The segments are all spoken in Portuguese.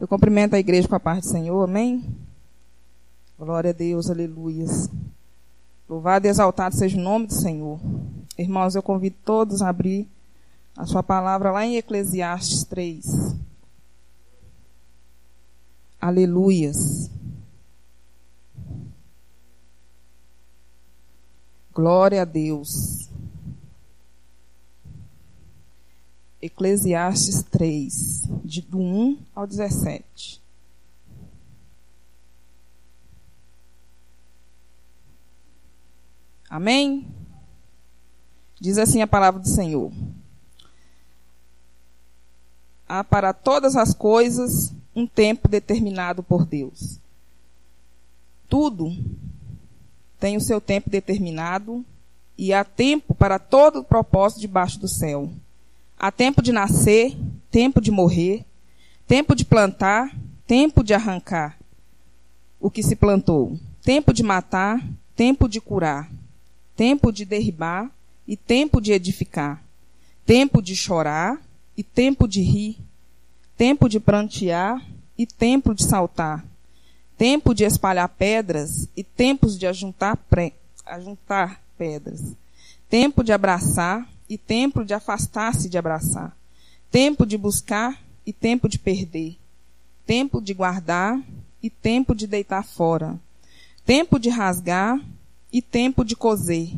Eu cumprimento a igreja com a paz do Senhor, amém? Glória a Deus, aleluias. Louvado e exaltado seja o nome do Senhor. Irmãos, eu convido todos a abrir a sua palavra lá em Eclesiastes 3. Aleluias. Glória a Deus. Eclesiastes 3, do 1 ao 17. Amém? Diz assim a palavra do Senhor: há para todas as coisas um tempo determinado por Deus. Tudo tem o seu tempo determinado, e há tempo para todo o propósito debaixo do céu. Há tempo de nascer, tempo de morrer, tempo de plantar, tempo de arrancar o que se plantou, tempo de matar, tempo de curar, tempo de derribar e tempo de edificar, tempo de chorar e tempo de rir, tempo de prantear e tempo de saltar, tempo de espalhar pedras e tempos de ajuntar pedras, tempo de abraçar e tempo de afastar-se de abraçar, tempo de buscar e tempo de perder, tempo de guardar e tempo de deitar fora, tempo de rasgar e tempo de coser,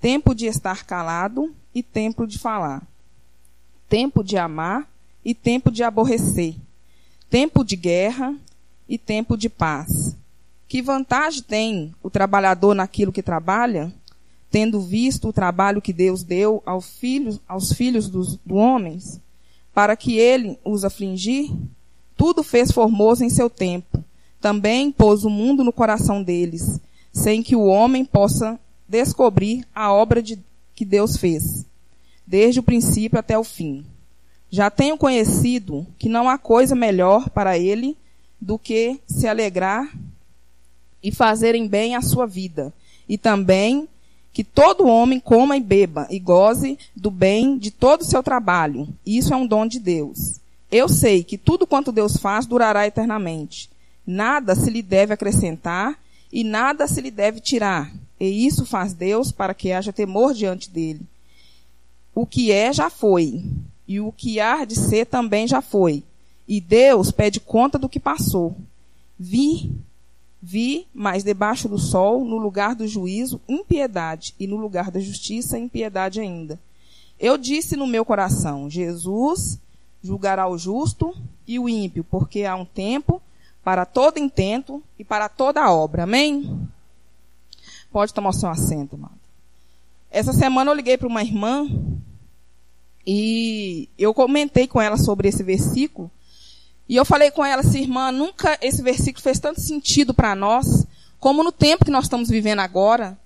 tempo de estar calado e tempo de falar, tempo de amar e tempo de aborrecer, tempo de guerra e tempo de paz. Que vantagem tem o trabalhador naquilo que trabalha? Tendo visto o trabalho que Deus deu aos filhos dos homens, para que ele os afligir, tudo fez formoso em seu tempo. Também pôs o mundo no coração deles, sem que o homem possa descobrir a obra que Deus fez, desde o princípio até o fim. Já tenho conhecido que não há coisa melhor para ele do que se alegrar e fazerem bem a sua vida, e também que todo homem coma e beba e goze do bem de todo o seu trabalho. Isso é um dom de Deus. Eu sei que tudo quanto Deus faz durará eternamente. Nada se lhe deve acrescentar e nada se lhe deve tirar. E isso faz Deus para que haja temor diante dele. O que é, já foi. E o que há de ser também já foi. E Deus pede conta do que passou. Vi, mas debaixo do sol, no lugar do juízo, impiedade, e no lugar da justiça, impiedade ainda. Eu disse no meu coração: Jesus julgará o justo e o ímpio, porque há um tempo para todo intento e para toda obra. Amém? Pode tomar o seu assento, amado. Essa semana eu liguei para uma irmã e eu comentei com ela sobre esse versículo. E eu falei com ela assim: irmã, nunca esse versículo fez tanto sentido para nós como no tempo que nós estamos vivendo agora,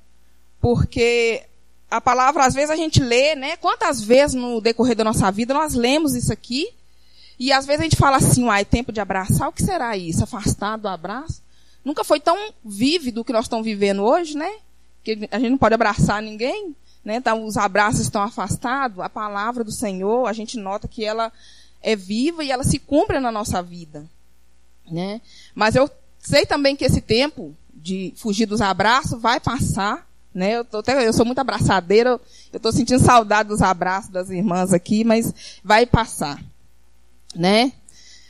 porque a palavra, às vezes, a gente lê, né? Quantas vezes no decorrer da nossa vida nós lemos isso aqui, e às vezes a gente fala assim: uai, tempo de abraçar, o que será isso? Afastar do abraço? Nunca foi tão vívido o que nós estamos vivendo hoje, né? Que a gente não pode abraçar ninguém, né? Então, os abraços estão afastados. A palavra do Senhor, a gente nota que ela é viva e ela se cumpre na nossa vida, né? Mas eu sei também que esse tempo de fugir dos abraços vai passar, né? Eu sou muito abraçadeira, eu estou sentindo saudade dos abraços das irmãs aqui, mas vai passar, né?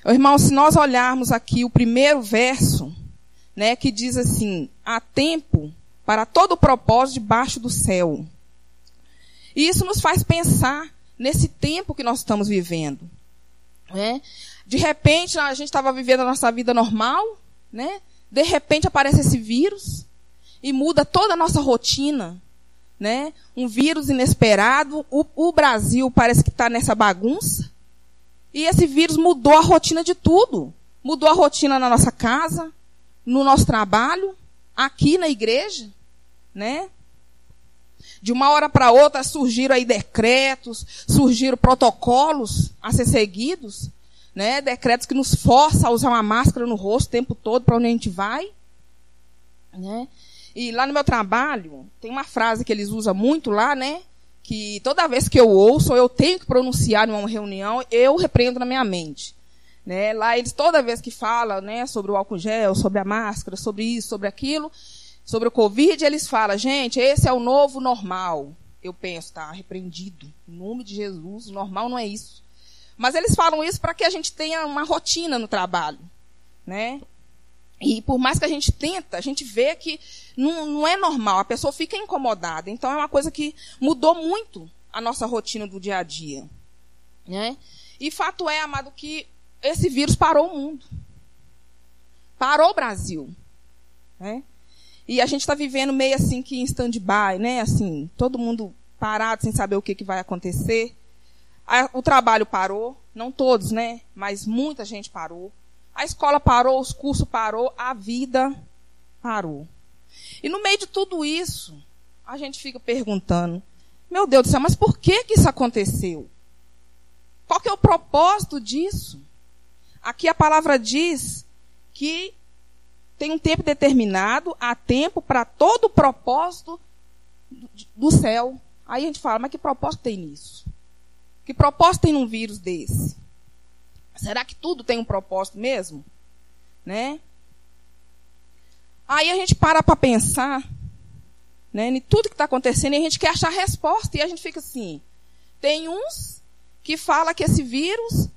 Irmão, se nós olharmos aqui o primeiro verso, né, que diz assim: há tempo para todo o propósito debaixo do céu. E isso nos faz pensar nesse tempo que nós estamos vivendo. É. De repente, a gente estava vivendo a nossa vida normal, né? De repente aparece esse vírus e muda toda a nossa rotina, né? Um vírus inesperado. O Brasil parece que está nessa bagunça. E esse vírus mudou a rotina de tudo. Mudou a rotina na nossa casa, no nosso trabalho, aqui na igreja, né? De uma hora para outra surgiram aí decretos, surgiram protocolos a ser seguidos, né? Decretos que nos forçam a usar uma máscara no rosto o tempo todo para onde a gente vai, né? E lá no meu trabalho tem uma frase que eles usam muito lá, né? Que toda vez que eu ouço, eu tenho que pronunciar numa reunião, eu repreendo na minha mente, Né? Lá eles, toda vez que falam, né, sobre o álcool gel, sobre a máscara, sobre isso, sobre aquilo, sobre o Covid, eles falam, gente, esse é o novo normal. Eu penso, tá, repreendido, em nome de Jesus, normal não é isso. Mas eles falam isso para que a gente tenha uma rotina no trabalho, né? E por mais que a gente tenta, a gente vê que não é normal, a pessoa fica incomodada. Então é uma coisa que mudou muito a nossa rotina do dia a dia, né? E fato é, amado, que esse vírus parou o mundo. Parou o Brasil, né? E a gente está vivendo meio assim que em stand-by, né? Assim, todo mundo parado, sem saber o que vai acontecer. O trabalho parou, não todos, né? Mas muita gente parou. A escola parou, os cursos parou, a vida parou. E no meio de tudo isso, a gente fica perguntando, meu Deus do céu, mas por que isso aconteceu? Qual que é o propósito disso? Aqui a palavra diz que tem um tempo determinado, há tempo para todo o propósito do céu. Aí a gente fala, mas que propósito tem nisso? Que propósito tem num vírus desse? Será que tudo tem um propósito mesmo? Né? Aí a gente para pensar, né, em tudo que está acontecendo e a gente quer achar resposta. E a gente fica assim, tem uns que falam que esse vírus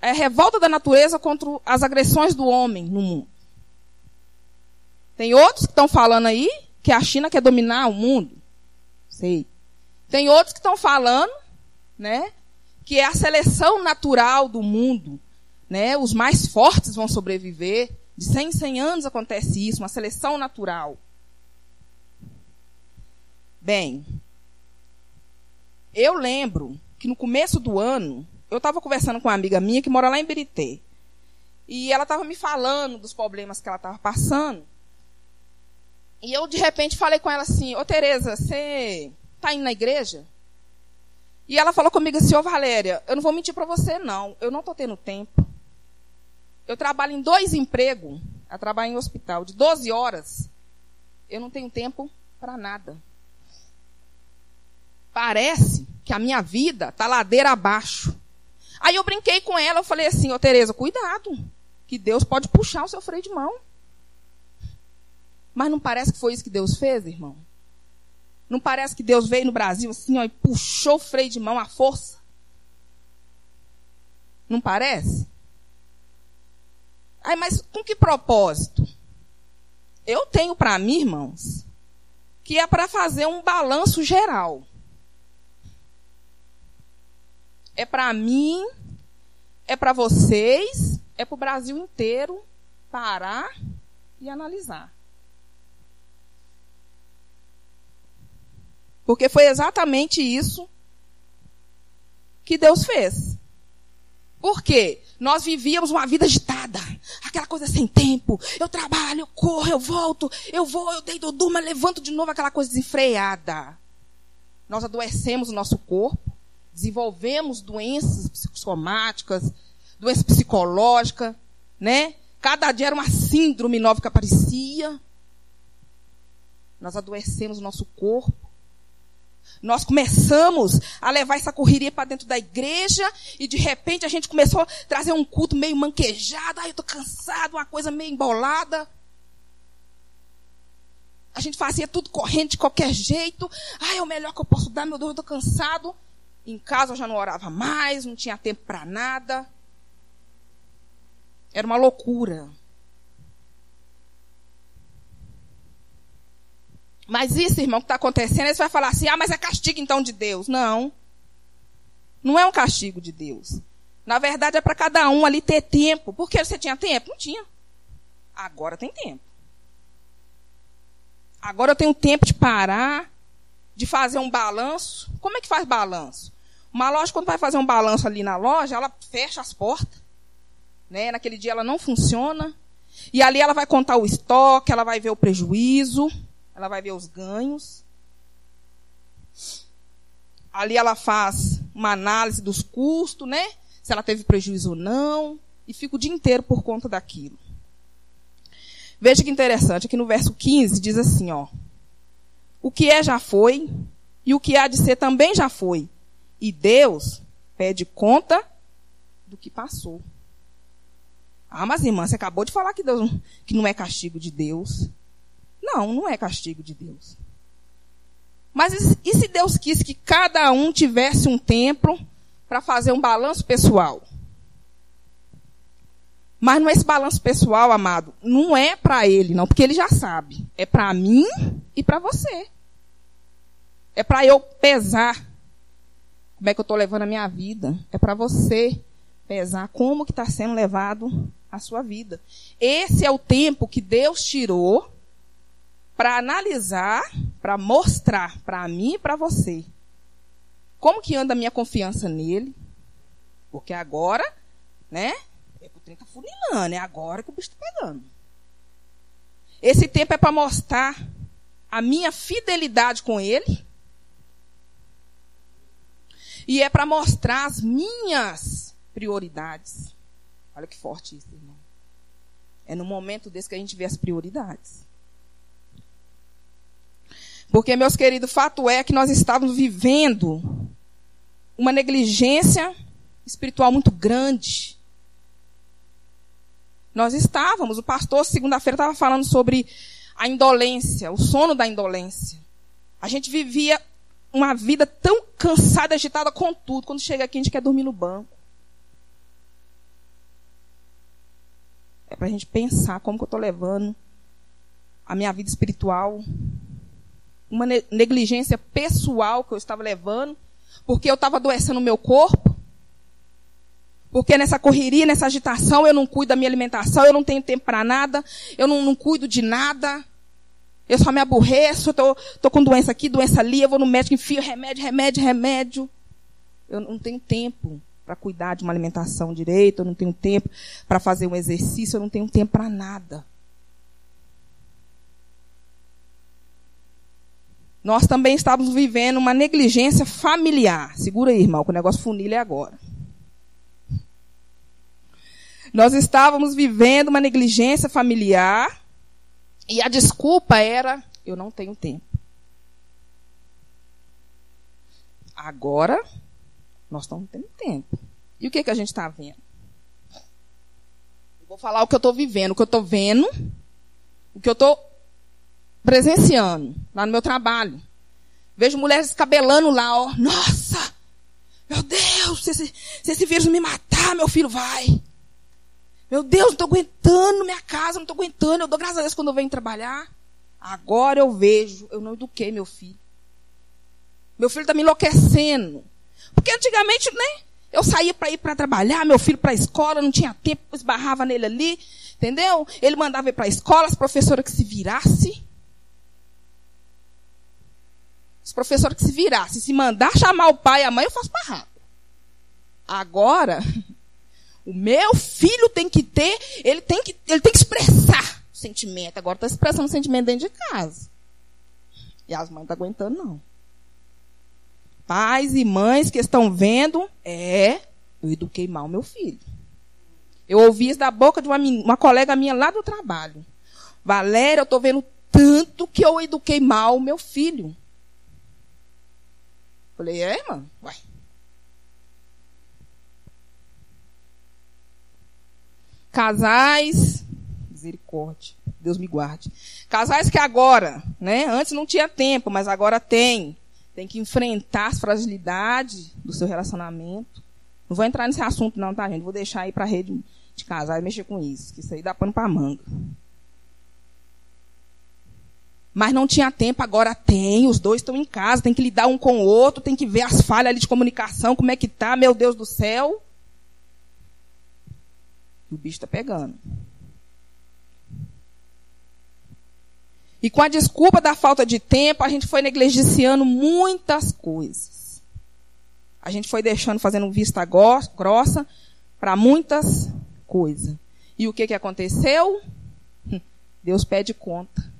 é revolta da natureza contra as agressões do homem no mundo. Tem outros que estão falando aí que a China quer dominar o mundo. Sei. Tem outros que estão falando, né, que é a seleção natural do mundo, né? Os mais fortes vão sobreviver. De 100 em 100 anos acontece isso, uma seleção natural. Bem, eu lembro que no começo do ano, eu estava conversando com uma amiga minha que mora lá em Birité. E ela estava me falando dos problemas que ela estava passando. E eu, de repente, falei com ela assim, ô Tereza, você está indo na igreja? E ela falou comigo assim, ô Valéria, eu não vou mentir para você, não. Eu não estou tendo tempo. Eu trabalho em 2 empregos. Eu trabalho em um hospital de 12 horas. Eu não tenho tempo para nada. Parece que a minha vida está ladeira abaixo. Aí eu brinquei com ela, eu falei assim, ô Tereza, cuidado, que Deus pode puxar o seu freio de mão. Mas não parece que foi isso que Deus fez, irmão? Não parece que Deus veio no Brasil assim, ó, e puxou o freio de mão à força? Não parece? Ai, mas com que propósito? Eu tenho para mim, irmãos, que é para fazer um balanço geral. É para mim, é para vocês, é para o Brasil inteiro parar e analisar. Porque foi exatamente isso que Deus fez. Por quê? Nós vivíamos uma vida agitada. Aquela coisa sem tempo. Eu trabalho, eu corro, eu volto, eu vou, eu deito, eu durmo, mas levanto de novo, aquela coisa desenfreada. Nós adoecemos o nosso corpo, desenvolvemos doenças psicossomáticas, doenças psicológicas, né? Cada dia era uma síndrome nova que aparecia. Nós adoecemos o nosso corpo. Nós começamos a levar essa correria para dentro da igreja e, de repente, a gente começou a trazer um culto meio manquejado. Ai, eu estou cansado, uma coisa meio embolada. A gente fazia tudo correndo de qualquer jeito. Ai, é o melhor que eu posso dar, meu Deus, eu estou cansado. Em casa eu já não orava mais, não tinha tempo para nada. Era uma loucura. Mas isso, irmão, que está acontecendo, você vai falar assim, ah, mas é castigo então de Deus. Não. Não é um castigo de Deus. Na verdade, é para cada um ali ter tempo. Por que você tinha tempo? Não tinha. Agora tem tempo. Agora eu tenho tempo de parar, de fazer um balanço. Como é que faz balanço? Uma loja, quando vai fazer um balanço ali na loja, ela fecha as portas, né? Naquele dia ela não funciona. E ali ela vai contar o estoque, ela vai ver o prejuízo. Ela vai ver os ganhos. Ali ela faz uma análise dos custos, né? Se ela teve prejuízo ou não. E fica o dia inteiro por conta daquilo. Veja que interessante. Aqui no verso 15 diz assim, ó. O que é já foi, e o que há de ser também já foi. E Deus pede conta do que passou. Ah, mas irmã, você acabou de falar que, Deus, que não é castigo de Deus. Não, não é castigo de Deus. Mas e se Deus quis que cada um tivesse um tempo para fazer um balanço pessoal? Mas não é esse balanço pessoal, amado, não é para ele, não, porque ele já sabe. É para mim e para você. É para eu pesar como é que eu estou levando a minha vida. É para você pesar como que está sendo levado a sua vida. Esse é o tempo que Deus tirou para analisar, para mostrar para mim e para você como que anda a minha confiança nele. Porque agora, né? É que o trem tá funilando, é agora que o bicho está pegando. Esse tempo é para mostrar a minha fidelidade com ele. E é para mostrar as minhas prioridades. Olha que forte isso, irmão. É no momento desse que a gente vê as prioridades. Porque, meus queridos, o fato é que nós estávamos vivendo uma negligência espiritual muito grande. Nós estávamos, o pastor, segunda-feira, estava falando sobre a indolência, o sono da indolência. A gente vivia uma vida tão cansada, agitada com tudo. Quando chega aqui, a gente quer dormir no banco. É para a gente pensar como que eu estou levando a minha vida espiritual. Uma negligência pessoal que eu estava levando, porque eu estava adoecendo o meu corpo. Porque nessa correria, nessa agitação, eu não cuido da minha alimentação, eu não tenho tempo para nada, eu não cuido de nada, eu só me aborreço, eu tô com doença aqui, doença ali, eu vou no médico, enfio remédio. Eu não tenho tempo para cuidar de uma alimentação direito, eu não tenho tempo para fazer um exercício, eu não tenho tempo para nada. Nós também estávamos vivendo uma negligência familiar. Segura aí, irmão, que o negócio funilha é agora. Nós estávamos vivendo uma negligência familiar e a desculpa era, eu não tenho tempo. Agora, nós estamos tendo tempo. E o que a gente está vendo? Eu vou falar o que eu estou vivendo, o que eu estou vendo, o que eu estou presenciando lá no meu trabalho. Vejo mulheres descabelando lá, ó. Nossa, meu Deus, se esse vírus me matar, meu filho vai. Meu Deus, não estou aguentando minha casa, não estou aguentando. Eu dou graças a Deus quando eu venho trabalhar. Agora eu vejo, eu não eduquei meu filho. Meu filho está me enlouquecendo. Porque antigamente, né? Eu saía para ir para trabalhar, meu filho para a escola, não tinha tempo, esbarrava nele ali, entendeu? Ele mandava ir para a escola, as professoras que se virassem. As professoras que se virassem. Se mandar chamar o pai e a mãe, eu faço barraco. Agora... O meu filho tem que ter, ele tem que expressar o sentimento. Agora está expressando o sentimento dentro de casa. E as mães não estão aguentando, não. Pais e mães que estão vendo, eu eduquei mal meu filho. Eu ouvi isso da boca de uma colega minha lá do trabalho. Valéria, eu estou vendo tanto que eu eduquei mal meu filho. Falei, mano, vai. Casais, misericórdia, Deus me guarde. Casais que agora, né, antes não tinha tempo, mas agora tem que enfrentar as fragilidades do seu relacionamento. Não vou entrar nesse assunto não, tá, gente? Vou deixar aí para a rede de casais mexer com isso, que isso aí dá pano para manga. Mas não tinha tempo, agora tem, os dois estão em casa, tem que lidar um com o outro, tem que ver as falhas ali de comunicação, como é que tá, meu Deus do céu. O bicho está pegando. E com a desculpa da falta de tempo, a gente foi negligenciando muitas coisas. A gente foi deixando, fazendo vista grossa para muitas coisas. E o que aconteceu? Deus pede conta.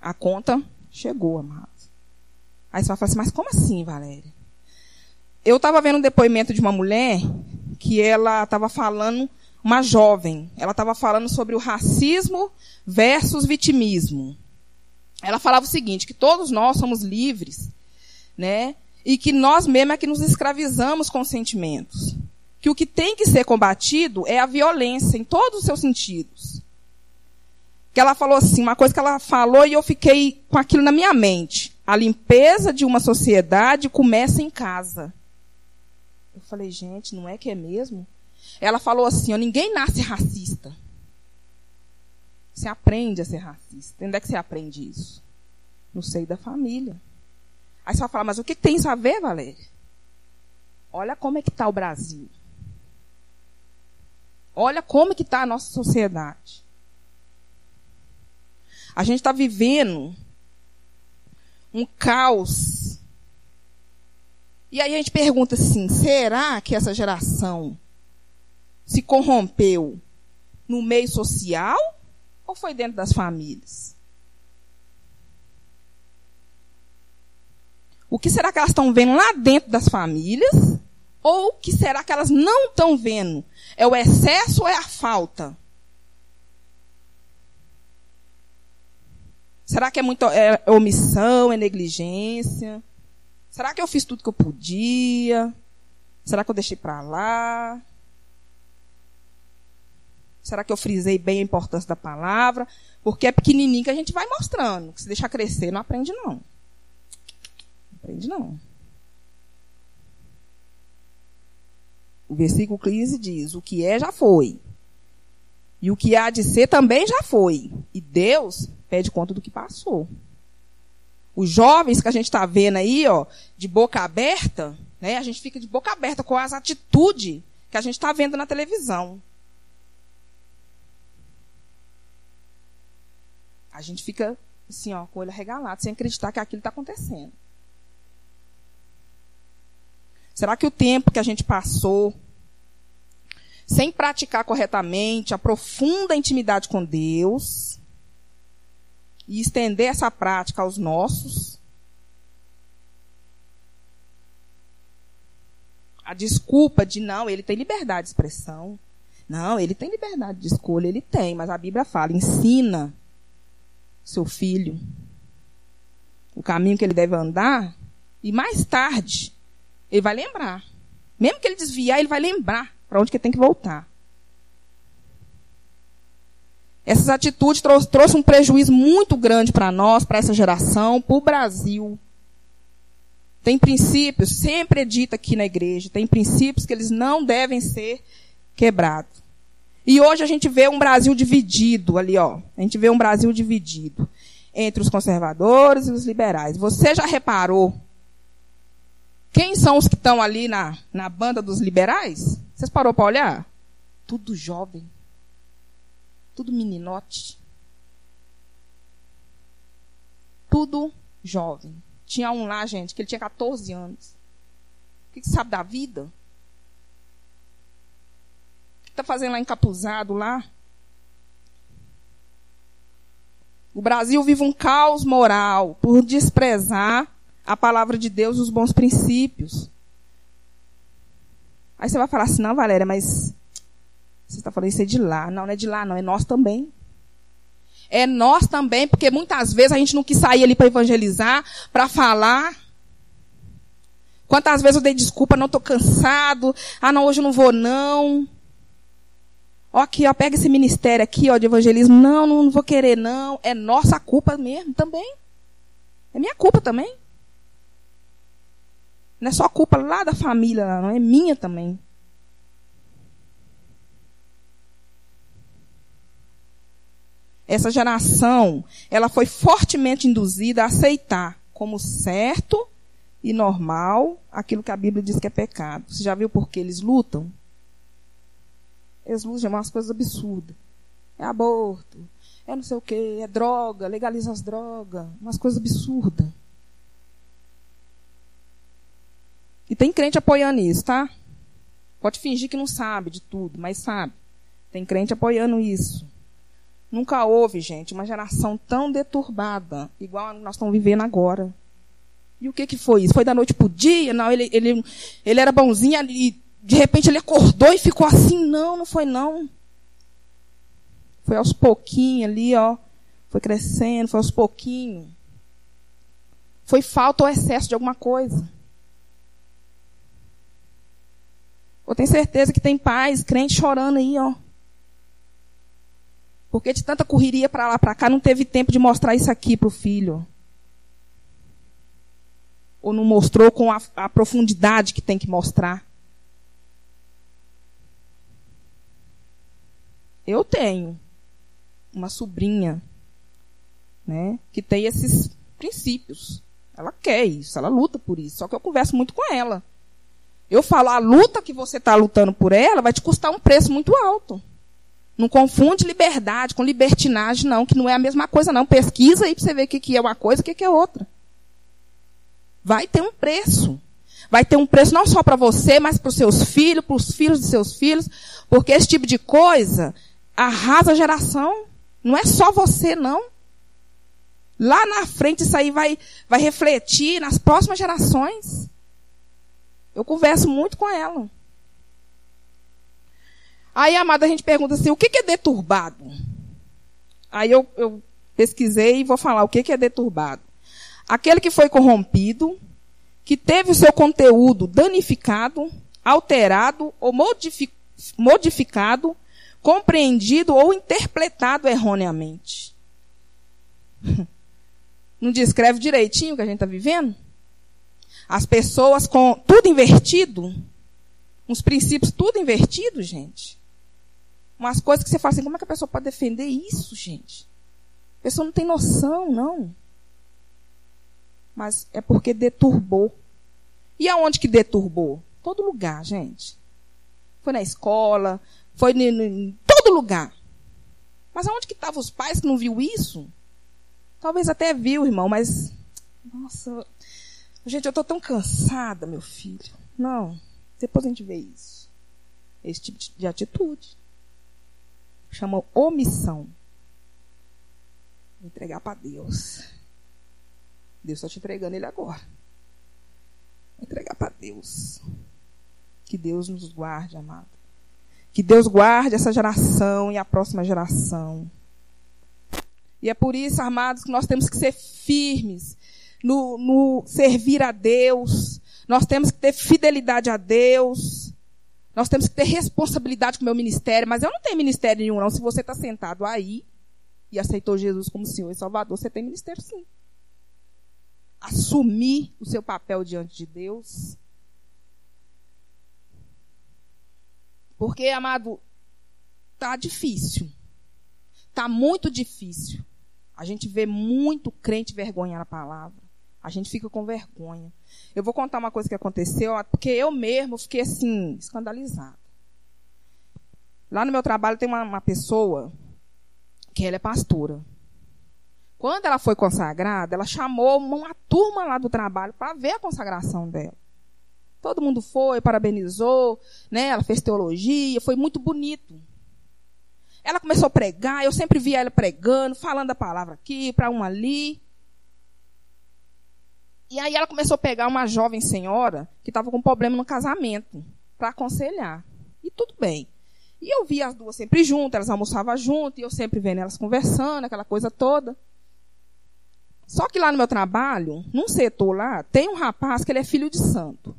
A conta chegou, amado. Aí você vai falar assim, mas como assim, Valéria? Eu estava vendo um depoimento de uma mulher... que ela estava falando, uma jovem, ela estava falando sobre o racismo versus vitimismo. Ela falava o seguinte, que todos nós somos livres, né? E que nós mesmos é que nos escravizamos com sentimentos. Que o que tem que ser combatido é a violência, em todos os seus sentidos. Que ela falou assim, uma coisa que ela falou e eu fiquei com aquilo na minha mente. A limpeza de uma sociedade começa em casa. Eu falei, gente, não é que é mesmo? Ela falou assim, ó, ninguém nasce racista. Você aprende a ser racista. Onde é que você aprende isso? No seio da família. Aí você vai falar, mas o que tem isso a ver, Valéria? Olha como é que está o Brasil. Olha como é que está a nossa sociedade. A gente está vivendo um caos. E aí a gente pergunta assim, será que essa geração se corrompeu no meio social ou foi dentro das famílias? O que será que elas estão vendo lá dentro das famílias? Ou o que será que elas não estão vendo? É o excesso ou é a falta? Será que é muita omissão, é negligência? Será que eu fiz tudo que eu podia? Será que eu deixei para lá? Será que eu frisei bem a importância da palavra? Porque é pequenininho que a gente vai mostrando. Que se deixar crescer, não aprende não. Aprende não. O versículo 15 diz, o que é já foi, e o que há de ser também já foi, e Deus pede conta do que passou. Os jovens que a gente está vendo aí, ó, de boca aberta, né, a gente fica de boca aberta com as atitudes que a gente está vendo na televisão. A gente fica assim, ó, com o olho arregalado, sem acreditar que aquilo está acontecendo. Será que o tempo que a gente passou sem praticar corretamente a profunda intimidade com Deus e estender essa prática aos nossos? A desculpa de não, ele tem liberdade de expressão. Não, ele tem liberdade de escolha, ele tem, mas a Bíblia fala, ensina seu filho o caminho que ele deve andar e mais tarde ele vai lembrar. Mesmo que ele desviar, ele vai lembrar para onde que ele tem que voltar. Essas atitudes trouxe um prejuízo muito grande para nós, para essa geração, para o Brasil. Tem princípios, sempre é dito aqui na igreja, tem princípios que eles não devem ser quebrados. E hoje a gente vê um Brasil dividido ali, ó. A gente vê um Brasil dividido entre os conservadores e os liberais. Você já reparou? Quem são os que estão ali na banda dos liberais? Vocês parou para olhar? Tudo jovem. Tudo meninote. Tudo jovem. Tinha um lá, gente, que ele tinha 14 anos. O que sabe da vida? O que está fazendo lá encapuzado lá? O Brasil vive um caos moral por desprezar a palavra de Deus e os bons princípios. Aí você vai falar assim, não, Valéria, mas você está falando isso é de lá. Não, não é de lá, não. É nós também. É nós também, porque muitas vezes a gente não quis sair ali para evangelizar, para falar. Quantas vezes eu dei desculpa, não estou cansado. Ah, não, hoje eu não vou, não. Ó, aqui, ó, pega esse ministério aqui, ó, de evangelismo. Não, não vou querer, não. É nossa culpa mesmo, também. É minha culpa também. Não é só culpa lá da família, não é minha também. Essa geração, ela foi fortemente induzida a aceitar como certo e normal aquilo que a Bíblia diz que é pecado. Você já viu por que eles lutam? Eles lutam umas coisas absurdas. É aborto, é não sei o quê, é droga, legaliza as drogas, umas coisas absurdas. E tem crente apoiando isso, tá? Pode fingir que não sabe de tudo, mas sabe. Tem crente apoiando isso. Nunca houve, gente, uma geração tão deturbada, igual a nós estamos vivendo agora. E o que foi isso? Foi da noite pro dia? Não, ele era bonzinho e de repente ele acordou e ficou assim. Não, não foi não. Foi aos pouquinhos ali, ó. Foi crescendo, foi aos pouquinhos. Foi falta ou excesso de alguma coisa. Eu tenho certeza que tem pais, crente chorando aí, ó. Porque de tanta correria para lá, para cá, não teve tempo de mostrar isso aqui para o filho. Ou não mostrou com a profundidade que tem que mostrar. Eu tenho uma sobrinha, né, que tem esses princípios. Ela quer isso, ela luta por isso. Só que eu converso muito com ela. Eu falo, a luta que você está lutando por ela vai te custar um preço muito alto. Não confunde liberdade com libertinagem, não, que não é a mesma coisa, não. Pesquisa aí para você ver o que é uma coisa e o que é outra. Vai ter um preço. Vai ter um preço não só para você, mas para os seus filhos, para os filhos de seus filhos, porque esse tipo de coisa arrasa a geração. Não é só você, não. Lá na frente isso aí vai refletir nas próximas gerações. Eu converso muito com ela. Aí, amada, a gente pergunta assim, o que é deturbado? Aí eu pesquisei e vou falar o que é deturbado. Aquele que foi corrompido, que teve o seu conteúdo danificado, alterado ou modificado, compreendido ou interpretado erroneamente. Não descreve direitinho o que a gente está vivendo? As pessoas com tudo invertido, uns princípios tudo invertidos, gente. Umas coisas que você fala assim, como é que a pessoa pode defender isso, gente? A pessoa não tem noção, não. Mas é porque deturbou. E aonde que deturbou? Todo lugar, gente. Foi na escola, foi em todo lugar. Mas aonde que estavam os pais que não viu isso? Talvez até viu, irmão, mas... Nossa, gente, eu estou tão cansada, meu filho. Não, depois a gente vê isso. Esse tipo de atitude. Chama omissão. Vou entregar para Deus. Deus está te entregando ele agora. Vou entregar para Deus. Que Deus nos guarde, amado. Que Deus guarde essa geração e a próxima geração. E é por isso, amados, que nós temos que ser firmes no servir a Deus. Nós temos que ter fidelidade a Deus. Nós temos que ter responsabilidade com o meu ministério. Mas eu não tenho ministério nenhum, não. Se você está sentado aí e aceitou Jesus como Senhor e Salvador, você tem ministério, sim. Assumir o seu papel diante de Deus. Porque, amado, tá difícil. Tá muito difícil. A gente vê muito crente vergonhar a palavra. A gente fica com vergonha. Eu vou contar uma coisa que aconteceu, porque eu mesmo fiquei assim, escandalizada. Lá no meu trabalho tem uma pessoa que ela é pastora. Quando ela foi consagrada, ela chamou uma turma lá do trabalho para ver a consagração dela. Todo mundo foi, parabenizou, né? Ela fez teologia, foi muito bonito. Ela começou a pregar, eu sempre via ela pregando, falando a palavra aqui, para uma ali. E aí ela começou a pegar uma jovem senhora que estava com problema no casamento, para aconselhar. E tudo bem. E eu via as duas sempre juntas, elas almoçavam juntas, e eu sempre vendo elas conversando, aquela coisa toda. Só que lá no meu trabalho, num setor lá, tem um rapaz que ele é filho de santo.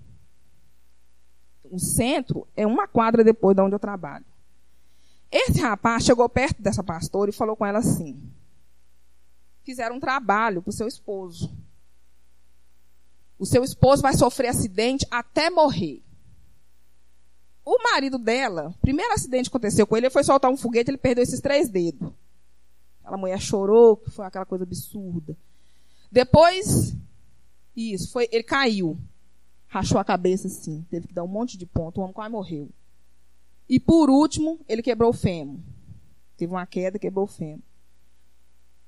O centro é uma quadra depois de onde eu trabalho. Esse rapaz chegou perto dessa pastora e falou com ela assim. Fizeram um trabalho para o seu esposo. O seu esposo vai sofrer acidente até morrer. O marido dela, o primeiro acidente que aconteceu com ele foi soltar um foguete, ele perdeu esses 3 dedos. Aquela mulher chorou, que foi aquela coisa absurda. Depois, isso, foi, ele caiu. Rachou a cabeça assim, teve que dar um monte de ponto, o homem quase morreu. E por último, ele quebrou o fêmur. Teve uma queda, quebrou o fêmur.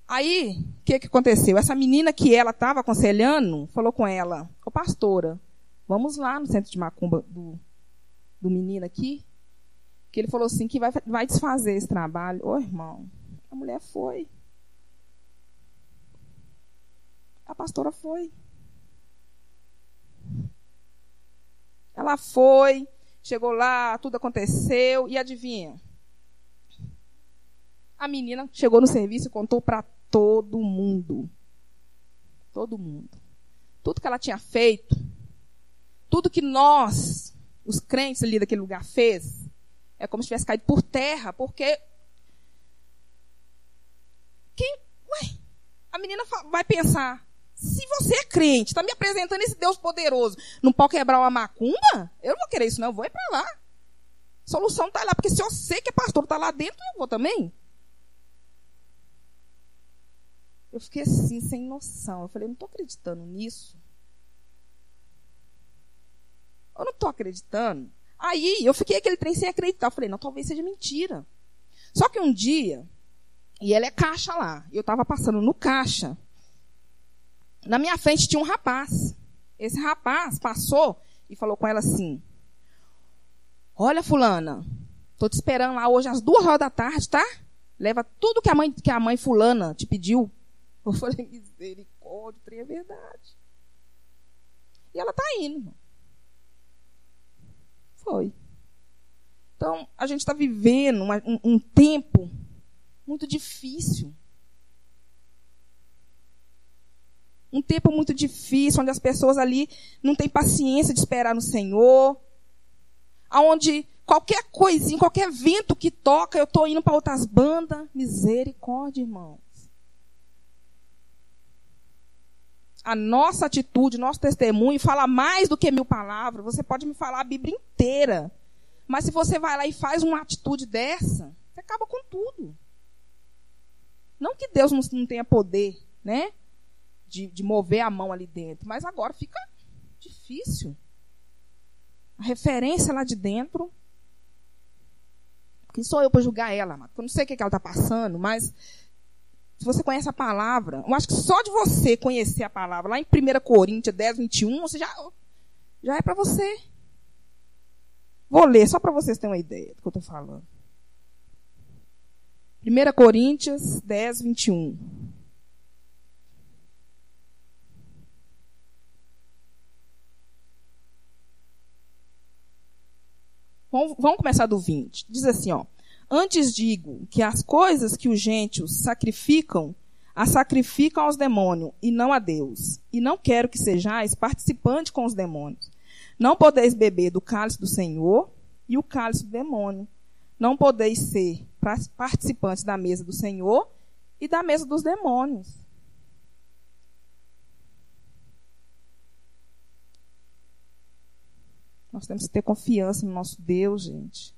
Aí, o que aconteceu? Essa menina que ela estava aconselhando, falou com ela, ô pastora, vamos lá no centro de macumba do menino aqui, que ele falou assim, que vai desfazer esse trabalho. Ô, irmão, a mulher foi. A pastora foi. Ela foi, chegou lá, tudo aconteceu, e adivinha? A menina chegou no serviço e contou para todo mundo. Todo mundo. Tudo que ela tinha feito, tudo que nós os crentes ali daquele lugar fez, é como se tivesse caído por terra, porque quem, ué, a menina vai pensar, se você é crente, está me apresentando esse Deus poderoso, não pode quebrar uma macumba? Eu não vou querer isso não, eu vou ir para lá. Solução está lá, porque se eu sei que é pastor, está lá dentro, eu vou também. Eu fiquei assim, sem noção. Eu falei, não estou acreditando nisso. Eu não estou acreditando. Aí, eu fiquei aquele trem sem acreditar. Eu falei, não, talvez seja mentira. Só que um dia, e ela é caixa lá, eu estava passando no caixa. Na minha frente tinha um rapaz. Esse rapaz passou e falou com ela assim, olha, fulana, estou te esperando lá hoje às 2h, tá? Leva tudo que a mãe fulana te pediu. Eu falei, misericórdia, trem é verdade. E ela está indo, irmão. Foi. Então, a gente está vivendo um tempo muito difícil. Um tempo muito difícil, onde as pessoas ali não têm paciência de esperar no Senhor. Onde qualquer coisinha, qualquer vento que toca, eu estou indo para outras bandas. Misericórdia, irmãos. A nossa atitude, nosso testemunho fala mais do que 1000 palavras. Você pode me falar a Bíblia inteira. Mas se você vai lá e faz uma atitude dessa, você acaba com tudo. Não que Deus não tenha poder, né? De mover a mão ali dentro. Mas agora fica difícil. A referência lá de dentro. Quem sou eu para julgar ela, amado? Eu não sei o que ela está passando, mas... Se você conhece a palavra, eu acho que só de você conhecer a palavra, lá em 1 Coríntios 10, 21, você já é para você. Vou ler, só para vocês terem uma ideia do que eu estou falando. 1 Coríntios 10, 21. Vamos começar do 20. Diz assim, ó. Antes digo que as coisas que os gentios sacrificam, as sacrificam aos demônios e não a Deus. E não quero que sejais participantes com os demônios. Não podeis beber do cálice do Senhor e o cálice do demônio. Não podeis ser participantes da mesa do Senhor e da mesa dos demônios. Nós temos que ter confiança no nosso Deus, gente.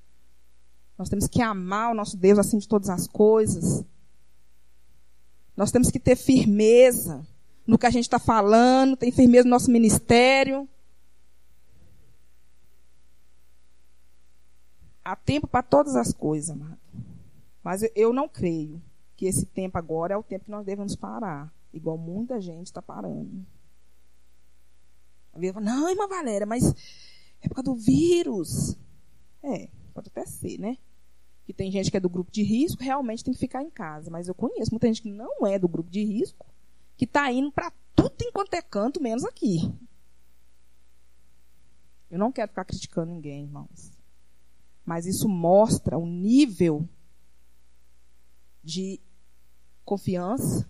Nós temos que amar o nosso Deus acima de todas as coisas. Nós temos que ter firmeza no que a gente está falando, ter firmeza no nosso ministério. Há tempo para todas as coisas, amado. Mas eu não creio que esse tempo agora é o tempo que nós devemos parar, igual muita gente está parando. Não, irmã Valéria, mas é por causa do vírus. É. Pode até ser, né? Que tem gente que é do grupo de risco, realmente tem que ficar em casa. Mas eu conheço muita gente que não é do grupo de risco, que está indo para tudo enquanto é canto, menos aqui. Eu não quero ficar criticando ninguém, irmãos. Mas isso mostra o nível de confiança,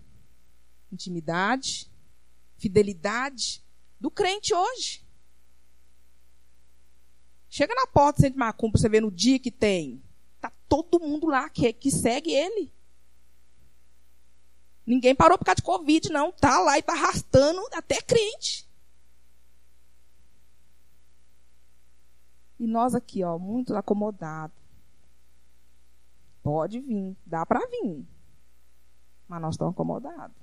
intimidade, fidelidade do crente hoje. Chega na porta do centro de macumba para você ver no dia que tem. Está todo mundo lá que segue ele. Ninguém parou por causa de Covid, não. Está lá e está arrastando até crente. E nós aqui, ó, muito acomodados. Pode vir, dá para vir. Mas nós estamos acomodados.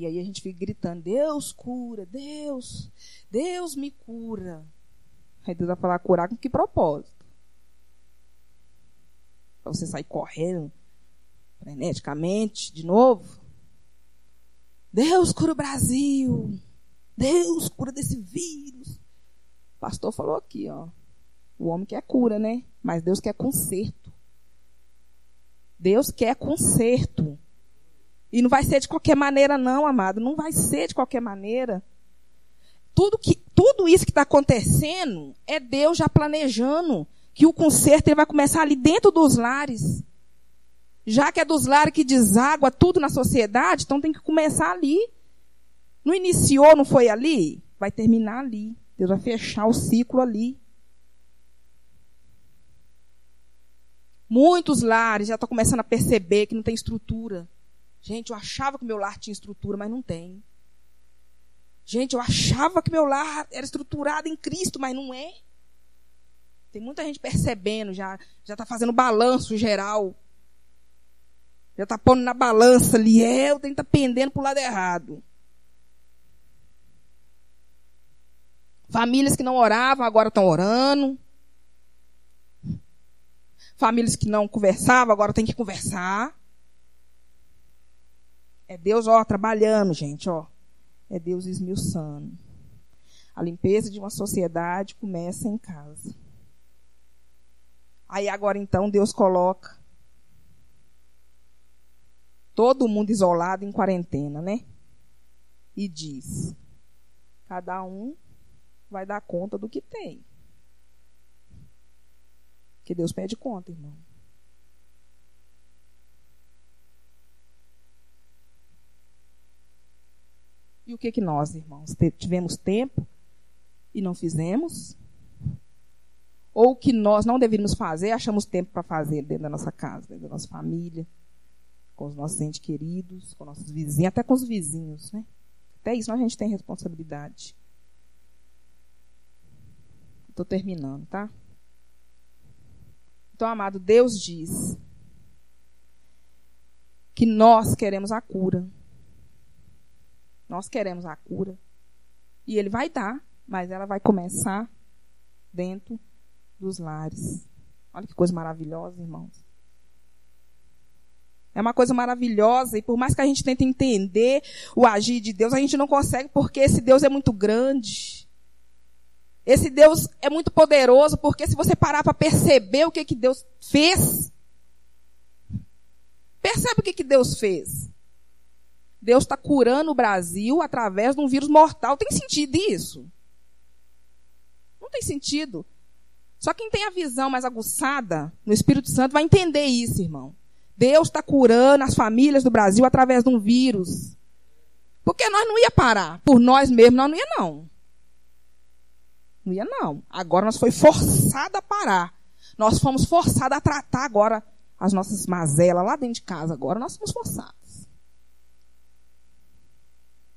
E aí a gente fica gritando, Deus cura, Deus me cura. Aí Deus vai falar, curar com que propósito? Para você sair correndo freneticamente de novo? Deus cura o Brasil. Deus cura desse vírus. O pastor falou aqui, ó. O homem quer cura, né? Mas Deus quer conserto. Deus quer conserto. E não vai ser de qualquer maneira não, amado. Não vai ser de qualquer maneira. Tudo isso que está acontecendo é Deus já planejando que o conserto ele vai começar ali dentro dos lares. Já que é dos lares que deságua tudo na sociedade, então tem que começar ali. Não iniciou, não foi ali? vai terminar ali. Deus vai fechar o ciclo ali. Muitos lares já estão começando a perceber que não tem estrutura. Gente, eu achava que meu lar tinha estrutura, mas não tem. Gente, eu achava que meu lar era estruturado em Cristo, mas não é. Tem muita gente percebendo, já está fazendo balanço geral. Já está pondo na balança ali, eu tenho que estar pendendo para o lado errado. Famílias que não oravam, agora estão orando. Famílias que não conversavam, agora tem que conversar. É Deus, trabalhando, gente, É Deus esmiuçando. A limpeza de uma sociedade começa em casa. Aí agora, então, Deus coloca todo mundo isolado em quarentena, né? E diz, cada um vai dar conta do que tem. Porque Deus pede conta, irmão. E o que nós, irmãos, tivemos tempo e não fizemos? Ou o que nós não deveríamos fazer, achamos tempo para fazer dentro da nossa casa, dentro da nossa família, com os nossos entes queridos, com nossos vizinhos, até com os vizinhos, né? Até isso a gente tem responsabilidade. Estou terminando, tá? Então, amado, Deus diz que nós queremos a cura. Nós queremos a cura. E Ele vai dar, mas ela vai começar dentro dos lares. Olha que coisa maravilhosa, irmãos. É uma coisa maravilhosa, e por mais que a gente tente entender o agir de Deus, a gente não consegue, porque esse Deus é muito grande. Esse Deus é muito poderoso, porque se você parar para perceber o que Deus fez, percebe o que Deus fez. Deus está curando o Brasil através de um vírus mortal. Tem sentido isso? Não tem sentido. Só quem tem a visão mais aguçada no Espírito Santo vai entender isso, irmão. Deus está curando as famílias do Brasil através de um vírus. Porque nós não ia parar. Por nós mesmos, nós não ia, não. Não ia, não. Agora nós foi forçada a parar. Nós fomos forçados a tratar agora as nossas mazelas lá dentro de casa. Agora nós fomos forçados.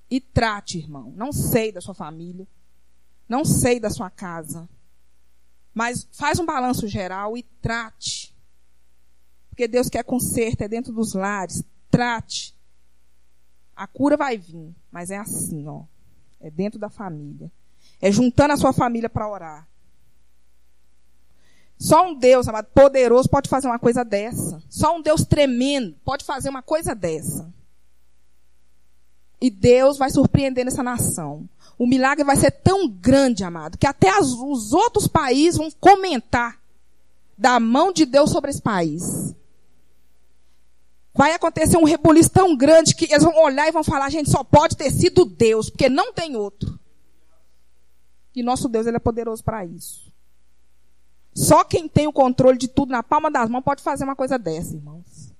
E trate, irmão. Não sei da sua família. Não sei da sua casa. Mas faz um balanço geral e trate. Porque Deus quer conserto, é dentro dos lares. Trate. A cura vai vir. Mas é assim, É dentro da família. É juntando a sua família para orar. Só um Deus, amado, poderoso pode fazer uma coisa dessa. Só um Deus tremendo pode fazer uma coisa dessa. E Deus vai surpreender essa nação. O milagre vai ser tão grande, amado, que até os outros países vão comentar da mão de Deus sobre esse país. Vai acontecer um rebuliço tão grande que eles vão olhar e vão falar, gente, só pode ter sido Deus, porque não tem outro. E nosso Deus, Ele é poderoso para isso. Só quem tem o controle de tudo na palma das mãos pode fazer uma coisa dessa, irmãos.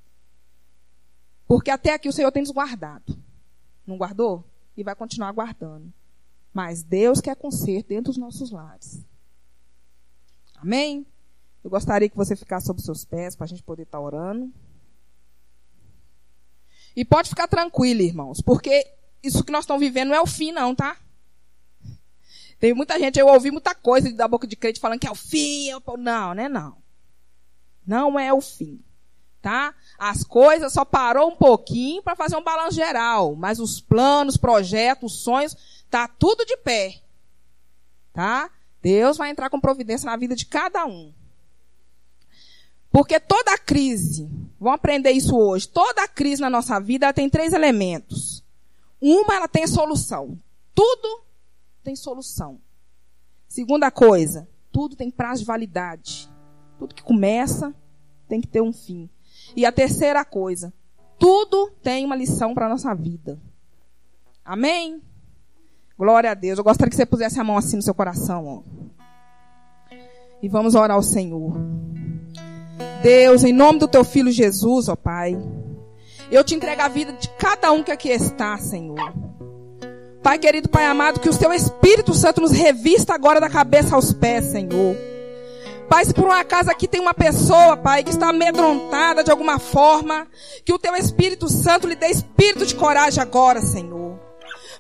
Porque até aqui o Senhor tem nos guardado. Não guardou? E vai continuar guardando. Mas Deus quer conserto dentro dos nossos lares. Amém? Eu gostaria que você ficasse sobre os seus pés para a gente poder estar orando. E pode ficar tranquilo, irmãos, porque isso que nós estamos vivendo não é o fim, não, tá? Tem muita gente, eu ouvi muita coisa da boca de crente falando que é o fim. Não, né? Não. Não é o fim. Tá? As coisas só parou um pouquinho para fazer um balanço geral. Mas os planos, projetos, sonhos, tá tudo de pé. Tá? Deus vai entrar com providência na vida de cada um. Porque toda crise, vamos aprender isso hoje, toda crise na nossa vida ela tem 3 elementos. Uma, ela tem solução. Tudo tem solução. Segunda coisa, tudo tem prazo de validade. Tudo que começa tem que ter um fim. E a terceira coisa, tudo tem uma lição para a nossa vida. Amém? Glória a Deus. Eu gostaria que você pusesse a mão assim no seu coração. E vamos orar ao Senhor. Deus, em nome do teu filho Jesus, Pai, eu te entrego a vida de cada um que aqui está, Senhor. Pai querido, Pai amado, que o Seu Espírito Santo nos revista agora da cabeça aos pés, Senhor. Pai, se por um acaso aqui tem uma pessoa, Pai, que está amedrontada de alguma forma, que o Teu Espírito Santo lhe dê espírito de coragem agora, Senhor.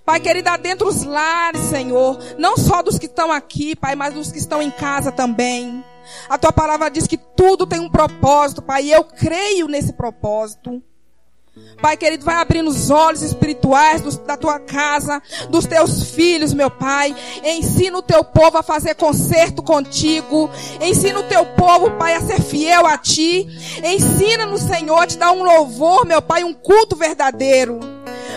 Pai querido, adentra os lares, Senhor, não só dos que estão aqui, Pai, mas dos que estão em casa também. A Tua palavra diz que tudo tem um propósito, Pai, e eu creio nesse propósito. Pai querido, vai abrindo os olhos espirituais da Tua casa, dos Teus filhos, meu Pai. Ensina o Teu povo a fazer concerto contigo. Ensina o Teu povo, Pai, a ser fiel a Ti. Ensina-nos, Senhor, a Te dar um louvor, meu Pai, um culto verdadeiro.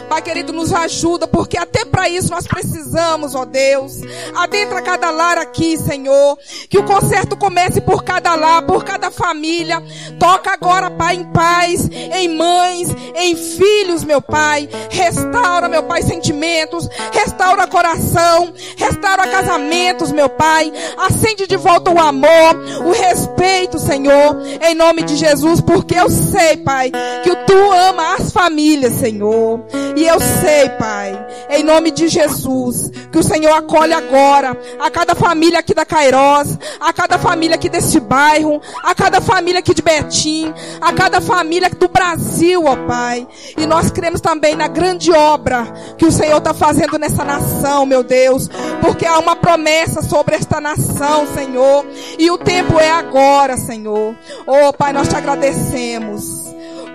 Pai querido, nos ajuda, porque até para isso nós precisamos, ó Deus. Adentra cada lar aqui, Senhor. Que o concerto comece por cada lar, por cada família. Toca agora, Pai, em pais, em mães, em filhos, meu Pai. Restaura, meu Pai, sentimentos. Restaura coração. Restaura casamentos, meu Pai. Acende de volta o amor, o respeito, Senhor. Em nome de Jesus, porque eu sei, Pai, que Tu ama as famílias, Senhor. E eu sei, Pai, em nome de Jesus, que o Senhor acolhe agora a cada família aqui da Kairós, a cada família aqui deste bairro, a cada família aqui de Betim, a cada família do Brasil, ó Pai. E nós cremos também na grande obra que o Senhor está fazendo nessa nação, meu Deus, porque há uma promessa sobre esta nação, Senhor, e o tempo é agora, Senhor. Ó Pai, nós Te agradecemos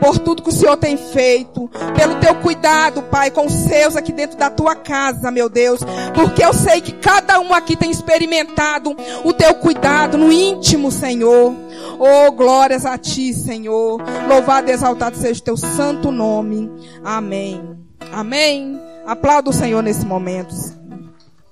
por tudo que o Senhor tem feito, pelo Teu cuidado, Pai, com os Seus aqui dentro da Tua casa, meu Deus, porque eu sei que cada um aqui tem experimentado o Teu cuidado no íntimo, Senhor. Oh, glórias a Ti, Senhor. Louvado e exaltado seja o Teu santo nome. Amém. Amém. Aplauda o Senhor nesse momento.